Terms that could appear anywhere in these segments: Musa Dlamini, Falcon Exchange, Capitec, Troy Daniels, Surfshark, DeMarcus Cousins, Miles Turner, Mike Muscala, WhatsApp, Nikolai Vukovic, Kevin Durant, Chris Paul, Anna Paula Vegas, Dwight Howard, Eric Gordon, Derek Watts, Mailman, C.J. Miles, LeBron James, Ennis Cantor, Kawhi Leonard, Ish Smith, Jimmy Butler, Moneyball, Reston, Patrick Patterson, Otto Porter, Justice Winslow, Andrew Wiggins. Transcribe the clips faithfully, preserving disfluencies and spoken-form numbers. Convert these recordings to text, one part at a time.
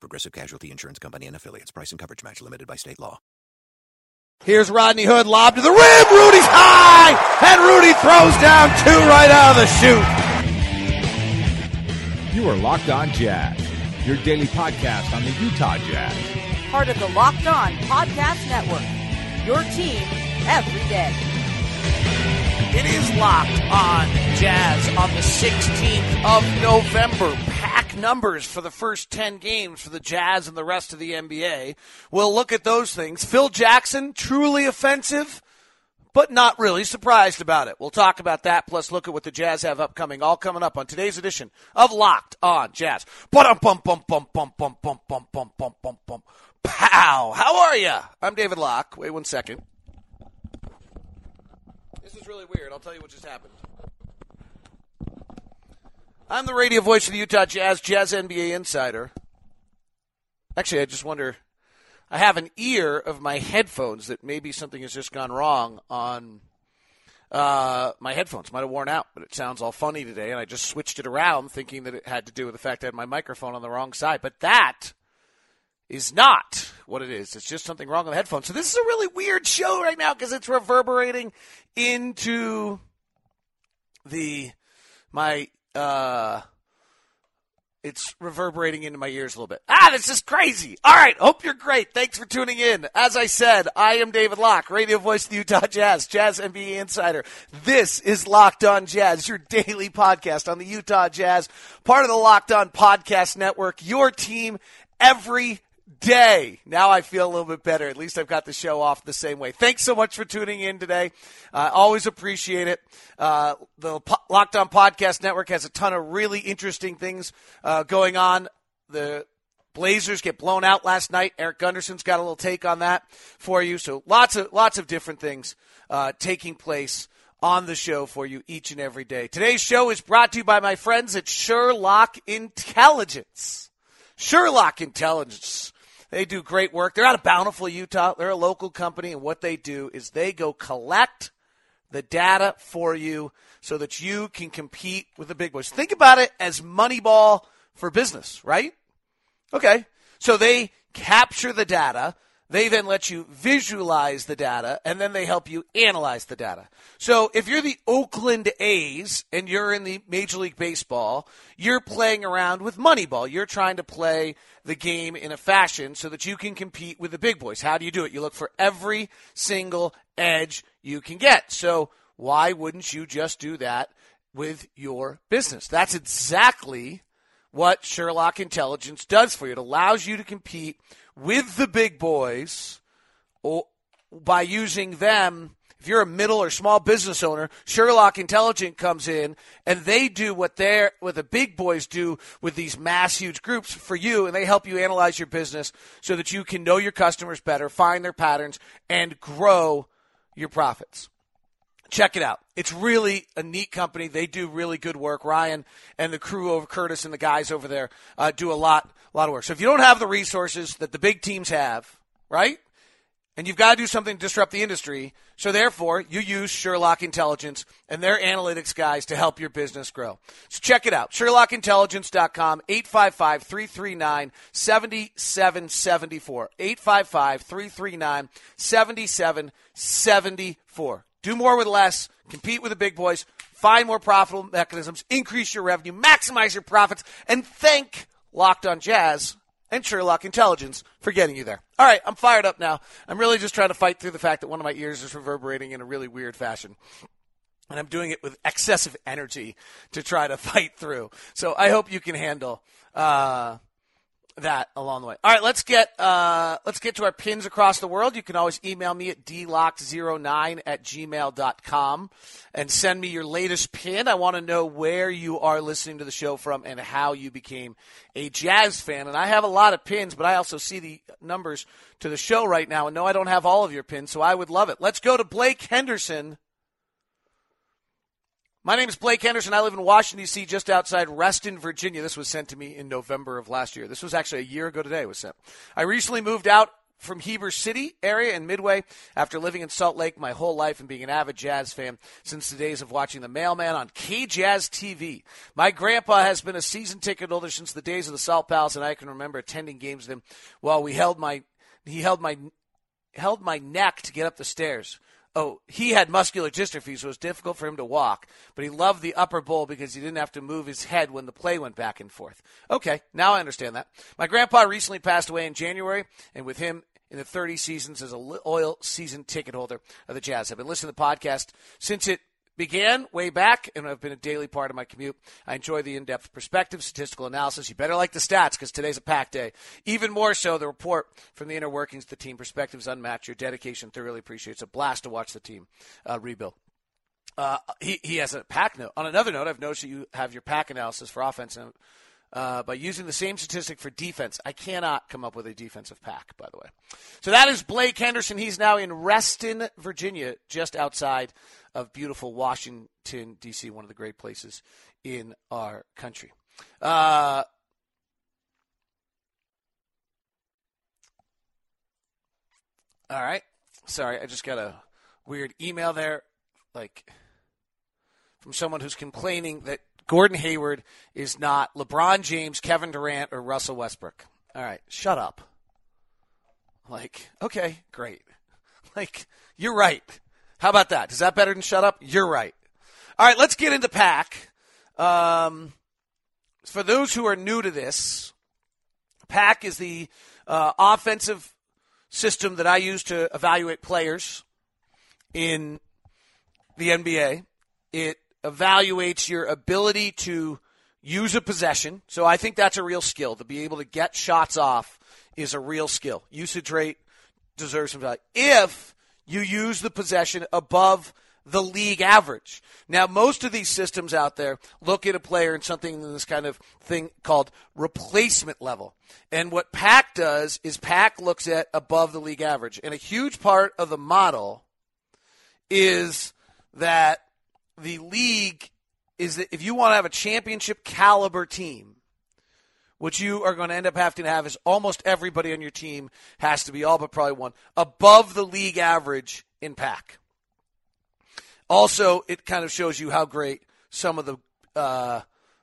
Progressive Casualty Insurance Company and Affiliates. Price and coverage match limited by state law. Here's Rodney Hood, lob to the rim. Rudy's high! And Rudy throws down two right out of the chute. You are Locked On Jazz, your daily podcast on the Utah Jazz. Part of the Locked On Podcast Network. Your team every day. It is Locked On Jazz on the sixteenth of November. Pack numbers for the first ten games for the Jazz and the rest of the N B A. We'll look at those things. Phil Jackson, truly offensive, but not really surprised about it. We'll talk about that, plus look at what the Jazz have upcoming, all coming up on today's edition of Locked On Jazz. Pow! How are you? I'm David Locke. Wait one second. This is really weird. I'll tell you what just happened. I'm the radio voice of the Utah Jazz, Jazz N B A Insider. Actually, I just wonder, I have an ear of my headphones that maybe something has just gone wrong on uh, my headphones. Might have worn out, but it sounds all funny today, and I just switched it around thinking that it had to do with the fact I had my microphone on the wrong side. But that is not what it is. It's just something wrong on the headphones. So this is a really weird show right now because it's reverberating into the my uh it's reverberating into my ears a little bit. Ah, this is crazy. All right, hope you're great. Thanks for tuning in. As I said, I am David Locke, radio voice of the Utah Jazz, Jazz N B A Insider. This is Locked On Jazz, your daily podcast on the Utah Jazz, part of the Locked On Podcast Network, your team every day. Now I feel a little bit better. At least I've got the show off the same way. Thanks so much for tuning in today. I uh, always appreciate it. Uh, the po- Locked On Podcast Network has a ton of really interesting things uh, going on. The Blazers get blown out last night. Eric Gunderson's got a little take on that for you. So lots of lots of different things uh, taking place on the show for you each and every day. Today's show is brought to you by my friends at Sherlock Intelligence. Sherlock Intelligence. They do great work. They're out of Bountiful, Utah. They're a local company, and what they do is they go collect the data for you so that you can compete with the big boys. Think about it as Moneyball for business, right? Okay. So they capture the data. They then let you visualize the data, and then they help you analyze the data. So if you're the Oakland A's and you're in the Major League Baseball, you're playing around with Moneyball. You're trying to play the game in a fashion so that you can compete with the big boys. How do you do it? You look for every single edge you can get. So why wouldn't you just do that with your business? That's exactly what Sherlock Intelligence does for you. It allows you to compete with the big boys by using them. If you're a middle or small business owner, Sherlock Intelligence comes in, and they do what they're, what the big boys do with these mass, huge groups for you, and they help you analyze your business so that you can know your customers better, find their patterns, and grow your profits. Check it out. It's really a neat company. They do really good work. Ryan and the crew over Curtis and the guys over there uh, do a lot, a lot of work. So if you don't have the resources that the big teams have, right, and you've got to do something to disrupt the industry, so therefore you use Sherlock Intelligence and their analytics guys to help your business grow. So check it out, sherlock intelligence dot com, eight five five, three three nine, seven seven seven four, eight five five, three three nine, seven seven seven four. Do more with less, compete with the big boys, find more profitable mechanisms, increase your revenue, maximize your profits, and thank Locked On Jazz and Sherlock Intelligence for getting you there. All right, I'm fired up now. I'm really just trying to fight through the fact that one of my ears is reverberating in a really weird fashion. And I'm doing it with excessive energy to try to fight through. So I hope you can handle uh, that along the way. All right, let's get uh, let's get to our pins across the world. You can always email me at d locked zero nine at gmail dot com and send me your latest pin. I want to know where you are listening to the show from and how you became a Jazz fan. And I have a lot of pins, but I also see the numbers to the show right now. And no, I don't have all of your pins, so I would love it. Let's go to Blake Henderson. My name is Blake Henderson. I live in Washington, D C, just outside Reston, Virginia. This was sent to me in November of last year. This was actually a year ago today it was sent. I recently moved out from Heber City area in Midway after living in Salt Lake my whole life and being an avid Jazz fan since the days of watching The Mailman on K-Jazz T V. My grandpa has been a season ticket holder since the days of the Salt Palace, and I can remember attending games with him while we held my he held my held my neck to get up the stairs. Oh, he had muscular dystrophy, so it was difficult for him to walk, but he loved the upper bowl because he didn't have to move his head when the play went back and forth. Okay, now I understand that. My grandpa recently passed away in January, and with him in the thirty seasons as a loyal season ticket holder of the Jazz. I've been listening to the podcast since it began way back, and I've been a daily part of my commute. I enjoy the in-depth perspective, statistical analysis. You better like the stats because today's a packed day. Even more so, the report from the inner workings of the team perspective is unmatched. Your dedication thoroughly appreciates. It's a blast to watch the team uh, rebuild. Uh, he, he has a pack note. On another note, I've noticed that you have your pack analysis for offense and, uh, by using the same statistic for defense. I cannot come up with a defensive pack, by the way. So that is Blake Henderson. He's now in Reston, Virginia, just outside of beautiful Washington, D C, one of the great places in our country. Uh, all right. Sorry, I just got a weird email there, like from someone who's complaining that Gordon Hayward is not LeBron James, Kevin Durant, or Russell Westbrook. All right, shut up. Like, okay, great. Like, you're right. How about that? Is that better than shut up? You're right. All right, let's get into PAC. Um, for those who are new to this, PAC is the uh, offensive system that I use to evaluate players in the N B A. It evaluates your ability to use a possession. So I think that's a real skill. To be able to get shots off is a real skill. Usage rate deserves some value. If you use the possession above the league average. Now, most of these systems out there look at a player in something in this kind of thing called replacement level. And what PAC does is PAC looks at above the league average. And a huge part of the model is that the league is that if you want to have a championship caliber team, what you are going to end up having to have is almost everybody on your team has to be all but probably one above the league average in PAC. Also, it kind of shows you how great some of the uh,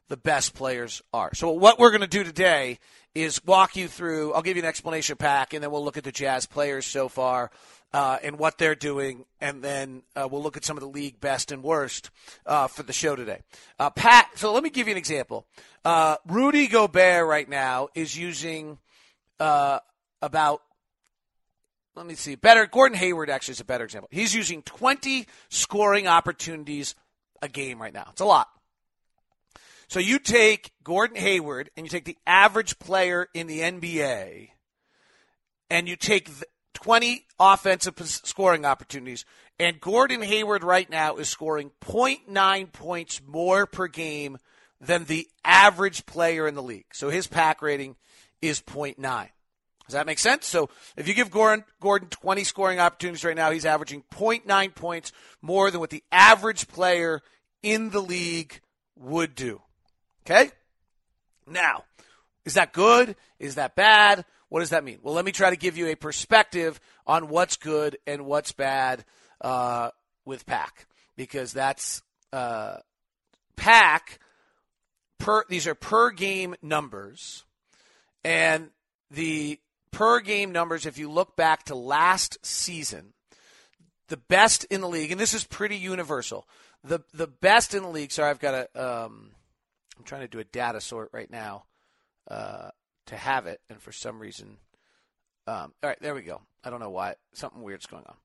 the best players are. So what we're going to do today is walk you through. I'll give you an explanation of PAC, and then we'll look at the Jazz players so far uh, and what they're doing, and then uh, we'll look at some of the league best and worst uh, for the show today. Uh, PAC. So let me give you an example. Uh, Rudy Gobert right now is using uh, about, let me see, better. Gordon Hayward actually is a better example. He's using twenty scoring opportunities a game right now. It's a lot. So you take Gordon Hayward and you take the average player in the N B A and you take twenty offensive scoring opportunities, and Gordon Hayward right now is scoring zero point nine points more per game than the average player in the league. So his PAC rating is zero point nine. Does that make sense? So if you give Gordon, Gordon twenty scoring opportunities right now, he's averaging zero point nine points more than what the average player in the league would do. Okay? Now, is that good? Is that bad? What does that mean? Well, let me try to give you a perspective on what's good and what's bad uh, with PAC, because that's uh, PAC. Per these are per game numbers, and the per game numbers. If you look back to last season, the best in the league, and this is pretty universal. The the best in the league. Sorry, I've got a. Um, I'm trying to do a data sort right now uh, to have it, and for some reason, um, all right, there we go. I don't know why. Something weird's going on.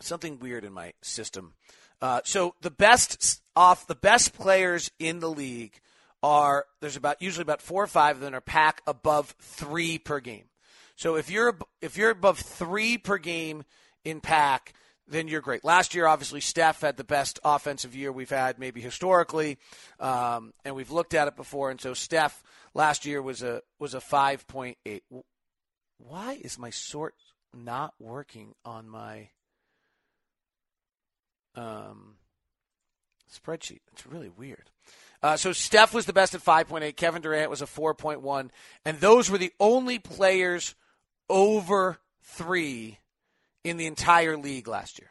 Something weird in my system. Uh, so the best off the best players in the league are there's about usually about four or five of them are P A C above three per game. So if you're if you're above three per game in P A C, then you're great. Last year, obviously, Steph had the best offensive year we've had maybe historically, um, and we've looked at it before. And so Steph last year was a was a five point eight. Why is my sort not working on my um, spreadsheet? It's really weird. Uh, so Steph was the best at five point eight. Kevin Durant was a four point one. And those were the only players over three in the entire league last year.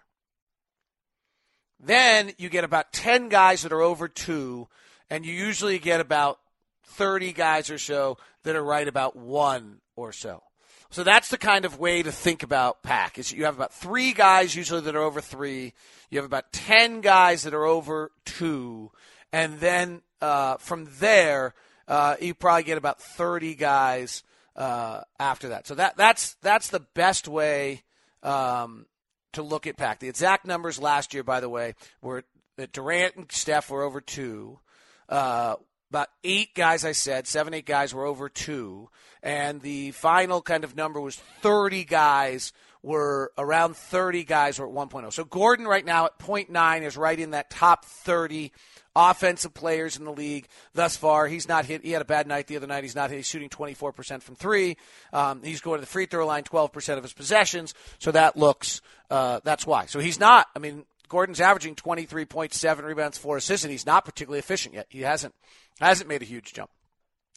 Then you get about ten guys that are over two, and you usually get about thirty guys or so that are right about one or so. So that's the kind of way to think about P A C. Is you have about three guys usually that are over three. You have about ten guys that are over two. And then uh, from there, uh, you probably get about thirty guys uh, after that. So that that's that's the best way um, to look at P A C. The exact numbers last year, by the way, were that Durant and Steph were over two. Uh, about eight guys, I said, seven, eight guys were over two. And the final kind of number was thirty guys were around thirty guys were at one point oh. So Gordon right now at point nine is right in that top thirty offensive players in the league thus far. He's not hit. He had a bad night the other night. He's not hit. He's shooting twenty-four percent from three. Um, he's going to the free throw line twelve percent of his possessions. So that looks uh, – that's why. So he's not – I mean, Gordon's averaging twenty-three point seven rebounds, four assists, and he's not particularly efficient yet. He hasn't hasn't made a huge jump.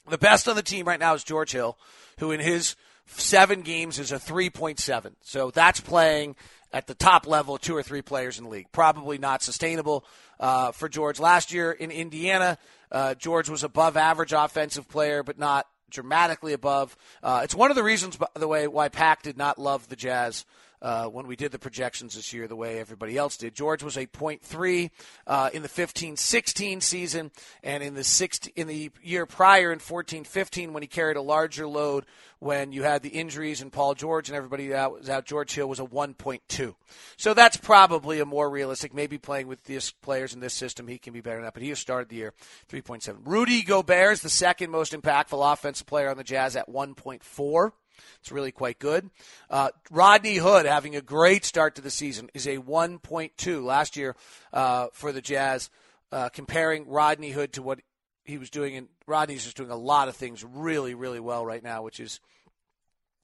The best on the team right now is George Hill, who in his – seven games is a three point seven. So that's playing at the top level, two or three players in the league. Probably not sustainable uh, for George. Last year in Indiana, uh, George was above average offensive player, but not dramatically above. Uh, it's one of the reasons, by the way, why P A C did not love the Jazz uh, when we did the projections this year the way everybody else did. George was a point three uh, in the fifteen sixteen season, and in the sixteen, in the year prior in fourteen fifteen when he carried a larger load when you had the injuries and Paul George and everybody out was out, George Hill was a one point two. So that's probably a more realistic, maybe playing with these players in this system, he can be better than that, but he has started the year three point seven. Rudy Gobert is the second most impactful offensive player on the Jazz at one point four. It's really quite good. Uh, Rodney Hood, having a great start to the season, is a one point two. Last year uh, for the Jazz, uh, comparing Rodney Hood to what he was doing, and Rodney's just doing a lot of things really, really well right now, which is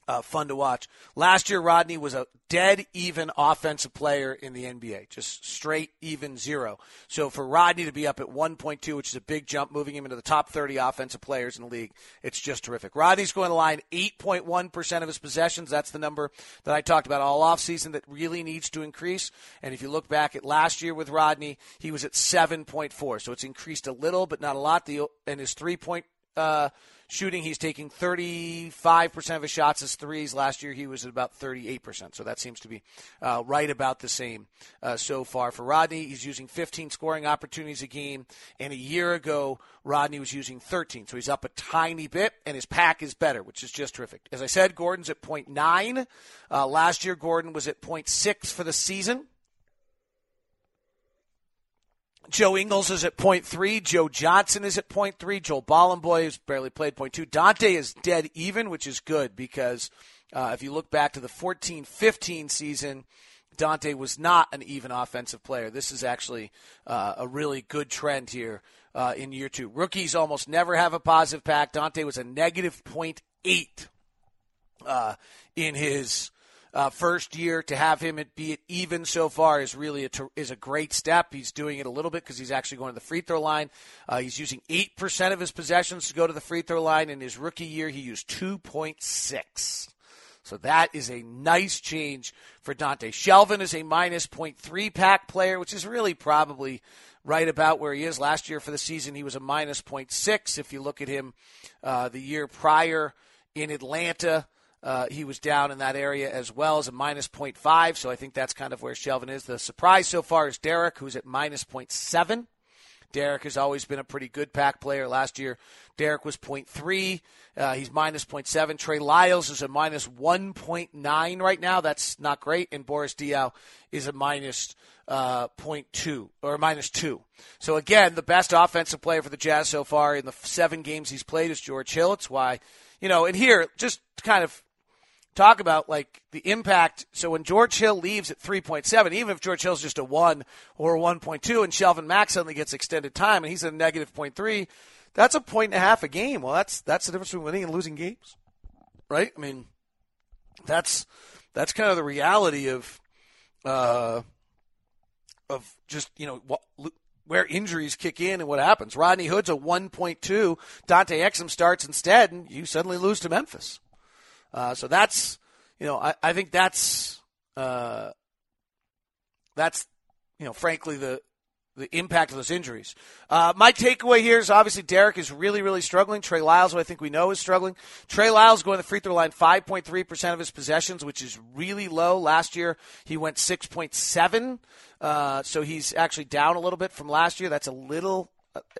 uh, fun to watch. Last year, Rodney was a dead even offensive player in the N B A, just straight even zero. So for Rodney to be up at one point two, which is a big jump, moving him into the top thirty offensive players in the league, it's just terrific. Rodney's going to line eight point one percent of his possessions. That's the number that I talked about all offseason that really needs to increase. And if you look back at last year with Rodney, he was at seven point four. So it's increased a little, but not a lot. The and his three-point uh shooting, he's taking thirty-five percent of his shots as threes. Last year, he was at about thirty-eight percent. So that seems to be uh, right about the same uh, so far. For Rodney, he's using fifteen scoring opportunities a game. And a year ago, Rodney was using thirteen. So he's up a tiny bit, and his P A C is better, which is just terrific. As I said, Gordon's at point nine. Uh, last year, Gordon was at point six for the season. Joe Ingles is at point three. Joe Johnson is at point three. Joel Balamboy has barely played point two. Dante is dead even, which is good because uh, if you look back to the fourteen fifteen season, Dante was not an even offensive player. This is actually uh, a really good trend here uh, in year two. Rookies almost never have a positive P A C. Dante was a negative point eight uh, in his Uh, first year. To have him at be it even so far is really a ter- is a great step. He's doing it a little bit because he's actually going to the free throw line. Uh, he's using eight percent of his possessions to go to the free throw line. In his rookie year, he used two point six. So that is a nice change for Dante. Shelvin is a minus point three P A C player, which is really probably right about where he is. Last year for the season, he was a minus point six. If you look at him uh, the year prior in Atlanta, Uh, he was down in that area as well, as a minus point five, so I think that's kind of where Shelvin is. The surprise so far is Derek, who's at minus point seven. Derek has always been a pretty good P A C player. Last year, Derek was point three. Uh, he's minus point seven. Trey Lyles is a minus one point nine right now. That's not great. And Boris Diaw is a minus uh, point two or minus two. So, again, the best offensive player for the Jazz so far in the seven games he's played is George Hill. It's why, you know, and here, just kind of talk about, like, the impact. So when George Hill leaves at three point seven, even if George Hill's just a one or a one point two and Shelvin Mack suddenly gets extended time and he's at a negative point three, that's a point and a half a game. Well, that's that's the difference between winning and losing games, right? I mean, that's that's kind of the reality of uh, of just, you know, where injuries kick in and what happens. Rodney Hood's a one point two. Dante Exum starts instead, and you suddenly lose to Memphis. Uh, so that's, you know, I, I think that's, uh, that's, you know, frankly, the, the impact of those injuries. Uh, my takeaway here is obviously Derek is really, really struggling. Trey Lyles, who I think we know is struggling. Trey Lyles going to the free throw line five point three percent of his possessions, which is really low. Last year he went six point seven. Uh, so he's actually down a little bit from last year. That's a little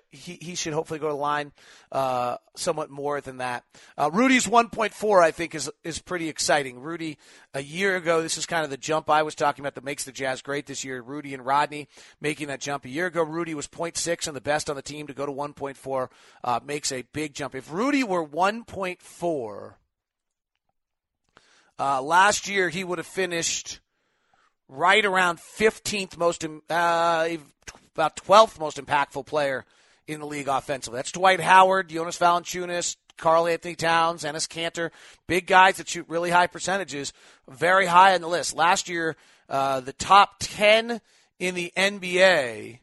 He he should hopefully go to the line uh, somewhat more than that. Uh, Rudy's one point four, I think, is is pretty exciting. Rudy, a year ago, this is kind of the jump I was talking about that makes the Jazz great this year. Rudy and Rodney making that jump. A year ago, Rudy was point six and the best on the team. To go to one point four uh, makes a big jump. If Rudy were one point four, uh, last year he would have finished right around fifteenth most uh, – about twelfth most impactful player in the league offensively. That's Dwight Howard, Jonas Valanciunas, Karl-Anthony Towns, Ennis Cantor, big guys that shoot really high percentages, very high on the list. Last year, uh, the top ten in the N B A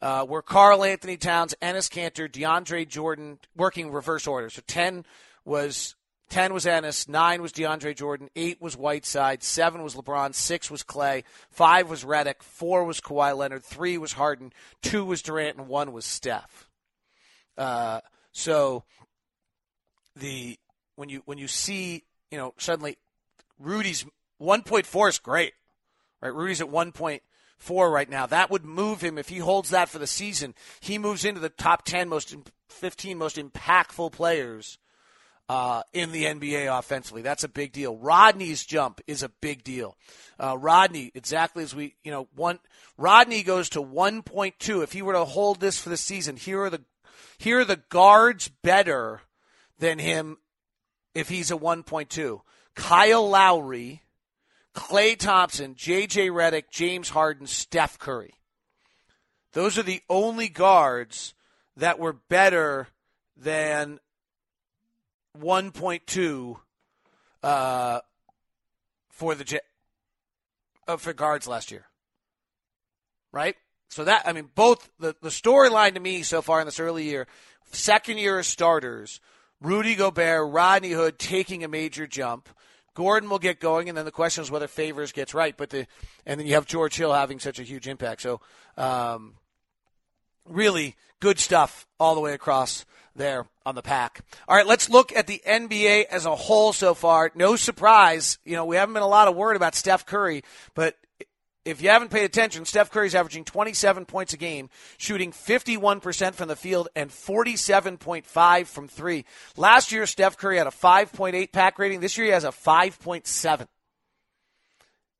uh, were Karl-Anthony Towns, Ennis Cantor, DeAndre Jordan, working reverse order. So ten was ten was Ennis, nine was DeAndre Jordan, eight was Whiteside, seven was LeBron, six was Klay, five was Redick, four was Kawhi Leonard, three was Harden, two was Durant, and one was Steph. Uh, so the when you when you see, you know, suddenly Rudy's one point four is great, right? Rudy's at one point four right now. That would move him if he holds that for the season. He moves into the top ten most fifteen most impactful players Uh, in the N B A offensively. That's a big deal. Rodney's jump is a big deal. Uh, Rodney, exactly as we, you know, one, Rodney goes to one point two. If he were to hold this for the season, here are the, here are the guards better than him if he's a one point two. Kyle Lowry, Klay Thompson, J J Redick, James Harden, Steph Curry. Those are the only guards that were better than one point two uh, for the uh, for guards last year, right? So that, I mean, both the, the storyline to me so far in this early year, second year as starters, Rudy Gobert, Rodney Hood taking a major jump. Gordon will get going, and then the question is whether Favors gets right. But the and then you have George Hill having such a huge impact. So um, really good stuff all the way across there on the P A C. All right, let's look at the N B A as a whole so far. No surprise, you know, we haven't been a lot of word about Steph Curry, but if you haven't paid attention, Steph Curry's averaging twenty-seven points a game, shooting fifty-one percent from the field and forty-seven point five from three. Last year, Steph Curry had a five point eight P A C rating. This year, he has a five point seven.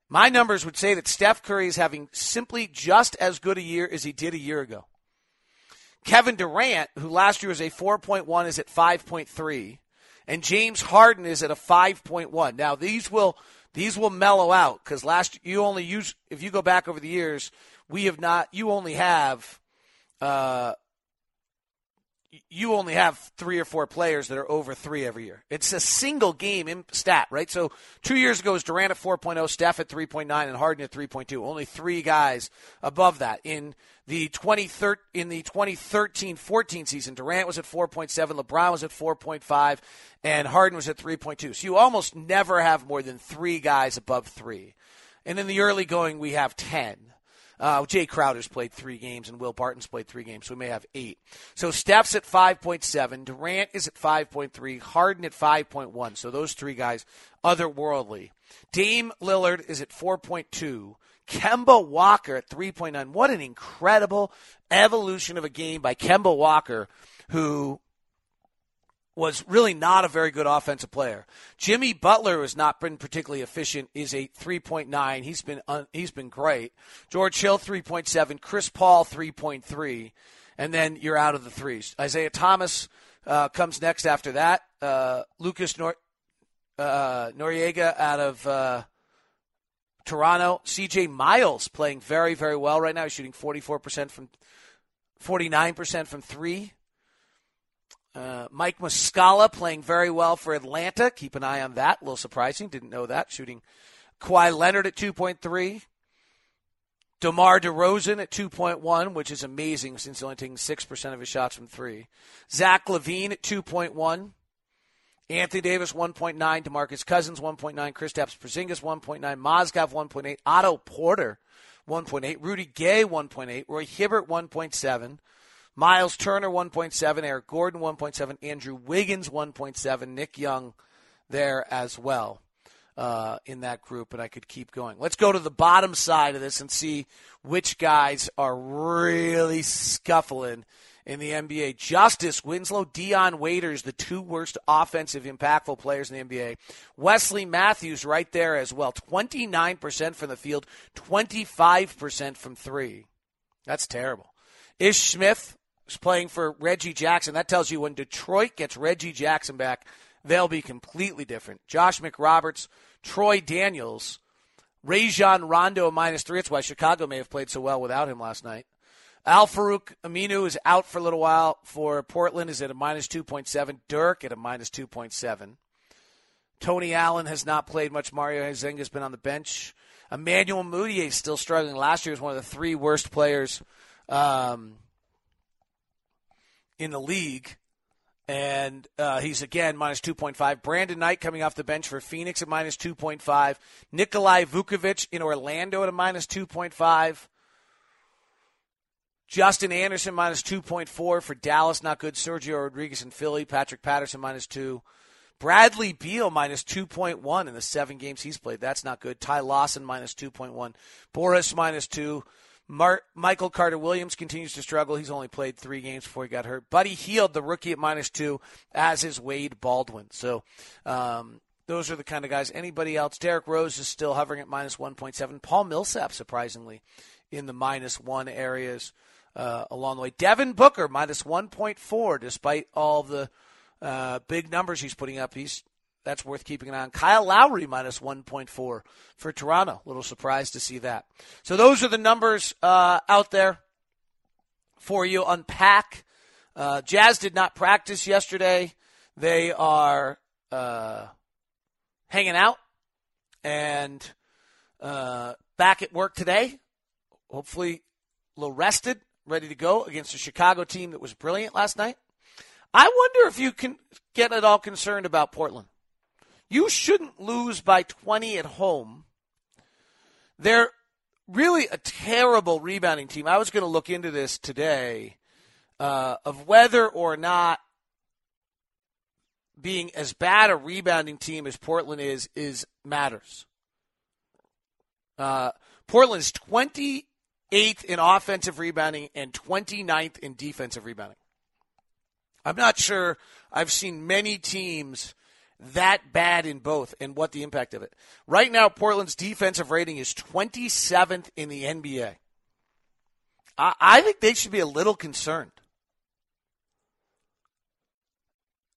My numbers would say that Steph Curry is having simply just as good a year as he did a year ago. Kevin Durant, who last year was a four point one, is at five point three, and James Harden is at a five point one. Now these will these will mellow out because last you only use if you go back over the years, we have not you only have uh, you only have three or four players that are over three every year. It's a single game in stat, right? So two years ago it was Durant at four point oh, Steph at three point nine, and Harden at three point two. Only three guys above that in. The twenty thirteen fourteen season, Durant was at four point seven, LeBron was at four point five, and Harden was at three point two. So you almost never have more than three guys above three. And in the early going, we have ten. Uh, Jay Crowder's played three games and Will Barton's played three games, so we may have eight. So Steph's at five point seven. Durant is at five point three. Harden at five point one. So those three guys, otherworldly. Dame Lillard is at four point two. Kemba Walker at three point nine. What an incredible evolution of a game by Kemba Walker, who was really not a very good offensive player. Jimmy Butler has not been particularly efficient, is a three point nine. He's been un- he's been great. George Hill, three point seven. Chris Paul, three point three. And then you're out of the threes. Isaiah Thomas uh, comes next after that. Uh, Lucas Nor- uh, Noriega out of uh, Toronto. C J Miles playing very, very well right now. He's shooting forty-four percent from forty-nine percent from three. Uh, Mike Muscala playing very well for Atlanta. Keep an eye on that. A little surprising. Didn't know that. Shooting Kawhi Leonard at two point three. DeMar DeRozan at two point one, which is amazing since he's only taking six percent of his shots from three. Zach LaVine at two point one. Anthony Davis, one point nine. DeMarcus Cousins, one point nine. Kristaps Porzingis, one point nine. Mozgov, one point eight. Otto Porter, one point eight. Rudy Gay, one point eight. Roy Hibbert, one point seven. Miles Turner, one point seven. Eric Gordon, one point seven. Andrew Wiggins, one point seven. Nick Young there as well uh, in that group, and I could keep going. Let's go to the bottom side of this and see which guys are really scuffling in the N B A. Justice Winslow, Dion Waiters, the two worst offensive impactful players in the N B A. Wesley Matthews right there as well, twenty-nine percent from the field, twenty-five percent from three. That's terrible. Ish Smith playing for Reggie Jackson. That tells you when Detroit gets Reggie Jackson back, they'll be completely different. Josh McRoberts, Troy Daniels, Rajon Rondo minus three. That's why Chicago may have played so well without him last night. Al-Farouk Aminu is out for a little while for Portland, is at a minus two point seven. Dirk at a minus two point seven. Tony Allen has not played much. Mario Hezonga has been on the bench. Emmanuel Mudiay is still struggling. Last year was one of the three worst players Um, in the league, and uh, he's, again, minus two point five. Brandon Knight coming off the bench for Phoenix at minus two point five. Nikolai Vukovic in Orlando at a minus two point five. Justin Anderson minus two point four for Dallas, not good. Sergio Rodriguez in Philly. Patrick Patterson minus two. Bradley Beal minus two point one in the seven games he's played. That's not good. Ty Lawson minus two point one. Boris minus two. Mar- Michael Carter-Williams continues to struggle. He's only played three games before he got hurt. Buddy Hield, the rookie, at minus two, as is Wade Baldwin. So um, those are the kind of guys. Anybody else? Derrick Rose is still hovering at minus one point seven. Paul Millsap, surprisingly, in the minus one areas uh, along the way. Devin Booker, minus one point four, despite all the uh, big numbers he's putting up. He's That's worth keeping an eye on. Kyle Lowry, minus one point four for Toronto. A little surprised to see that. So those are the numbers uh, out there for you. Unpack. Uh, Jazz did not practice yesterday. They are uh, hanging out and uh, back at work today. Hopefully a little rested, ready to go against a Chicago team that was brilliant last night. I wonder if you can get at all concerned about Portland. You shouldn't lose by twenty at home. They're really a terrible rebounding team. I was going to look into this today uh, of whether or not being as bad a rebounding team as Portland is is matters. Uh, Portland's twenty-eighth in offensive rebounding and twenty-ninth in defensive rebounding. I'm not sure I've seen many teams that bad in both, and what the impact of it. Right now, Portland's defensive rating is twenty-seventh in the N B A. I, I think they should be a little concerned.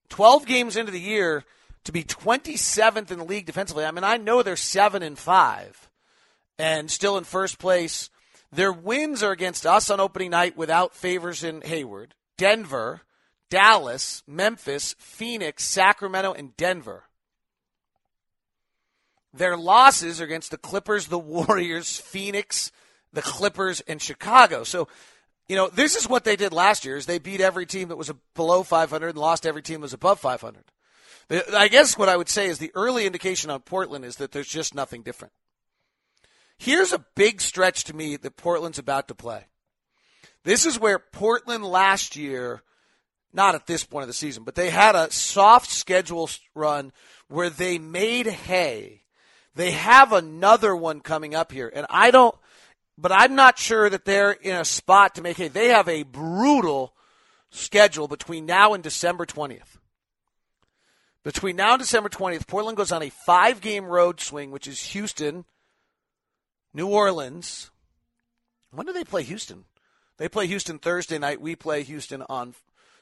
twelve games into the year to be twenty-seventh in the league defensively. I mean, I know they're seven and five and still in first place. Their wins are against us on opening night without Favors and Hayward. Denver, Dallas, Memphis, Phoenix, Sacramento, and Denver. Their losses are against the Clippers, the Warriors, Phoenix, the Clippers, and Chicago. So, you know, this is what they did last year, is they beat every team that was below five hundred and lost every team that was above five hundred. I guess what I would say is the early indication on Portland is that there's just nothing different. Here's a big stretch to me that Portland's about to play. This is where Portland last year, not at this point of the season, but they had a soft schedule run where they made hay. They have another one coming up here, and I don't, but I'm not sure that they're in a spot to make hay. They have a brutal schedule between now and December twentieth. Between now and December twentieth, Portland goes on a five-game road swing, which is Houston, New Orleans. When do they play Houston? They play Houston Thursday night. We play Houston on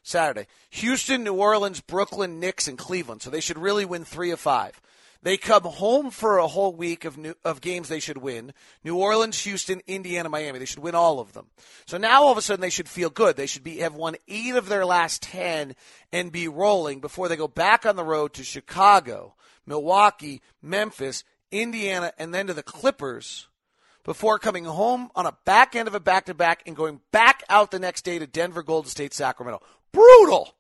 Saturday. Houston, New Orleans, Brooklyn, Knicks, and Cleveland. So they should really win three of five. They come home for a whole week of new, of games they should win. New Orleans, Houston, Indiana, Miami. They should win all of them. So now all of a sudden they should feel good. They should be have won eight of their last ten and be rolling before they go back on the road to Chicago, Milwaukee, Memphis, Indiana, and then to the Clippers before coming home on a back end of a back-to-back and going back out the next day to Denver, Golden State, Sacramento. Brutal!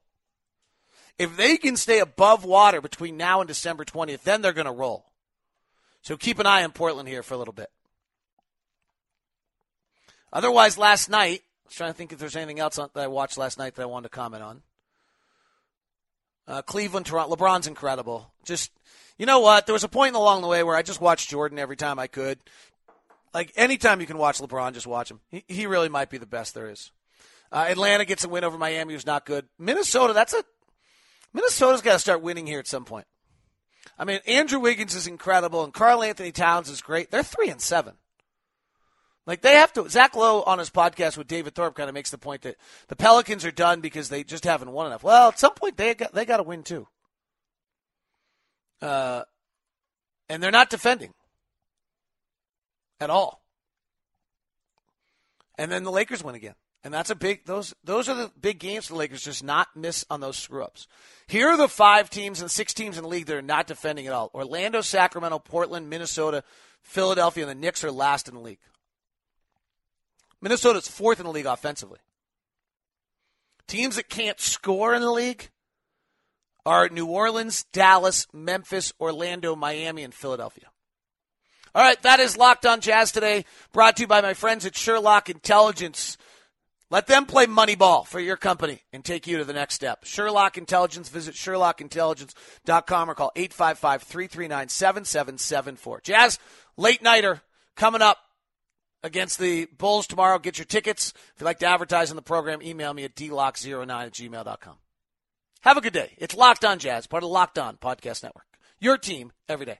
If they can stay above water between now and December twentieth, then they're going to roll. So keep an eye on Portland here for a little bit. Otherwise, last night, I was trying to think if there's anything else that I watched last night that I wanted to comment on. Uh, Cleveland, Toronto, LeBron's incredible. Just, you know what? There was a point along the way where I just watched Jordan every time I could. Like, anytime you can watch LeBron, just watch him. He, he really might be the best there is. Uh, Atlanta gets a win over Miami, who's not good. Minnesota, that's a... Minnesota's got to start winning here at some point. I mean, Andrew Wiggins is incredible, and Karl-Anthony Towns is great. They're three and seven. Like, they have to – Zach Lowe on his podcast with David Thorpe kind of makes the point that the Pelicans are done because they just haven't won enough. Well, at some point, they got, they got to win too. Uh, and they're not defending at all. And then the Lakers win again. And that's a big, those those are the big games for the Lakers, just not miss on those screw-ups. Here are the five teams and six teams in the league that are not defending at all. Orlando, Sacramento, Portland, Minnesota, Philadelphia, and the Knicks are last in the league. Minnesota's fourth in the league offensively. Teams that can't score in the league are New Orleans, Dallas, Memphis, Orlando, Miami, and Philadelphia. All right, that is Locked On Jazz today, brought to you by my friends at Sherlock Intelligence. Let them play Moneyball for your company and take you to the next step. Sherlock Intelligence, visit sherlock intelligence dot com or call eight five five, three three nine, seven seven seven four. Jazz, late nighter coming up against the Bulls tomorrow. Get your tickets. If you'd like to advertise on the program, email me at d lock zero nine at gmail dot com. Have a good day. It's Locked On Jazz, part of the Locked On Podcast Network. Your team every day.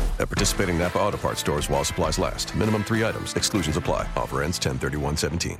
At participating Napa Auto Parts stores while supplies last. Minimum three items. Exclusions apply. Offer ends ten thirty-one seventeen.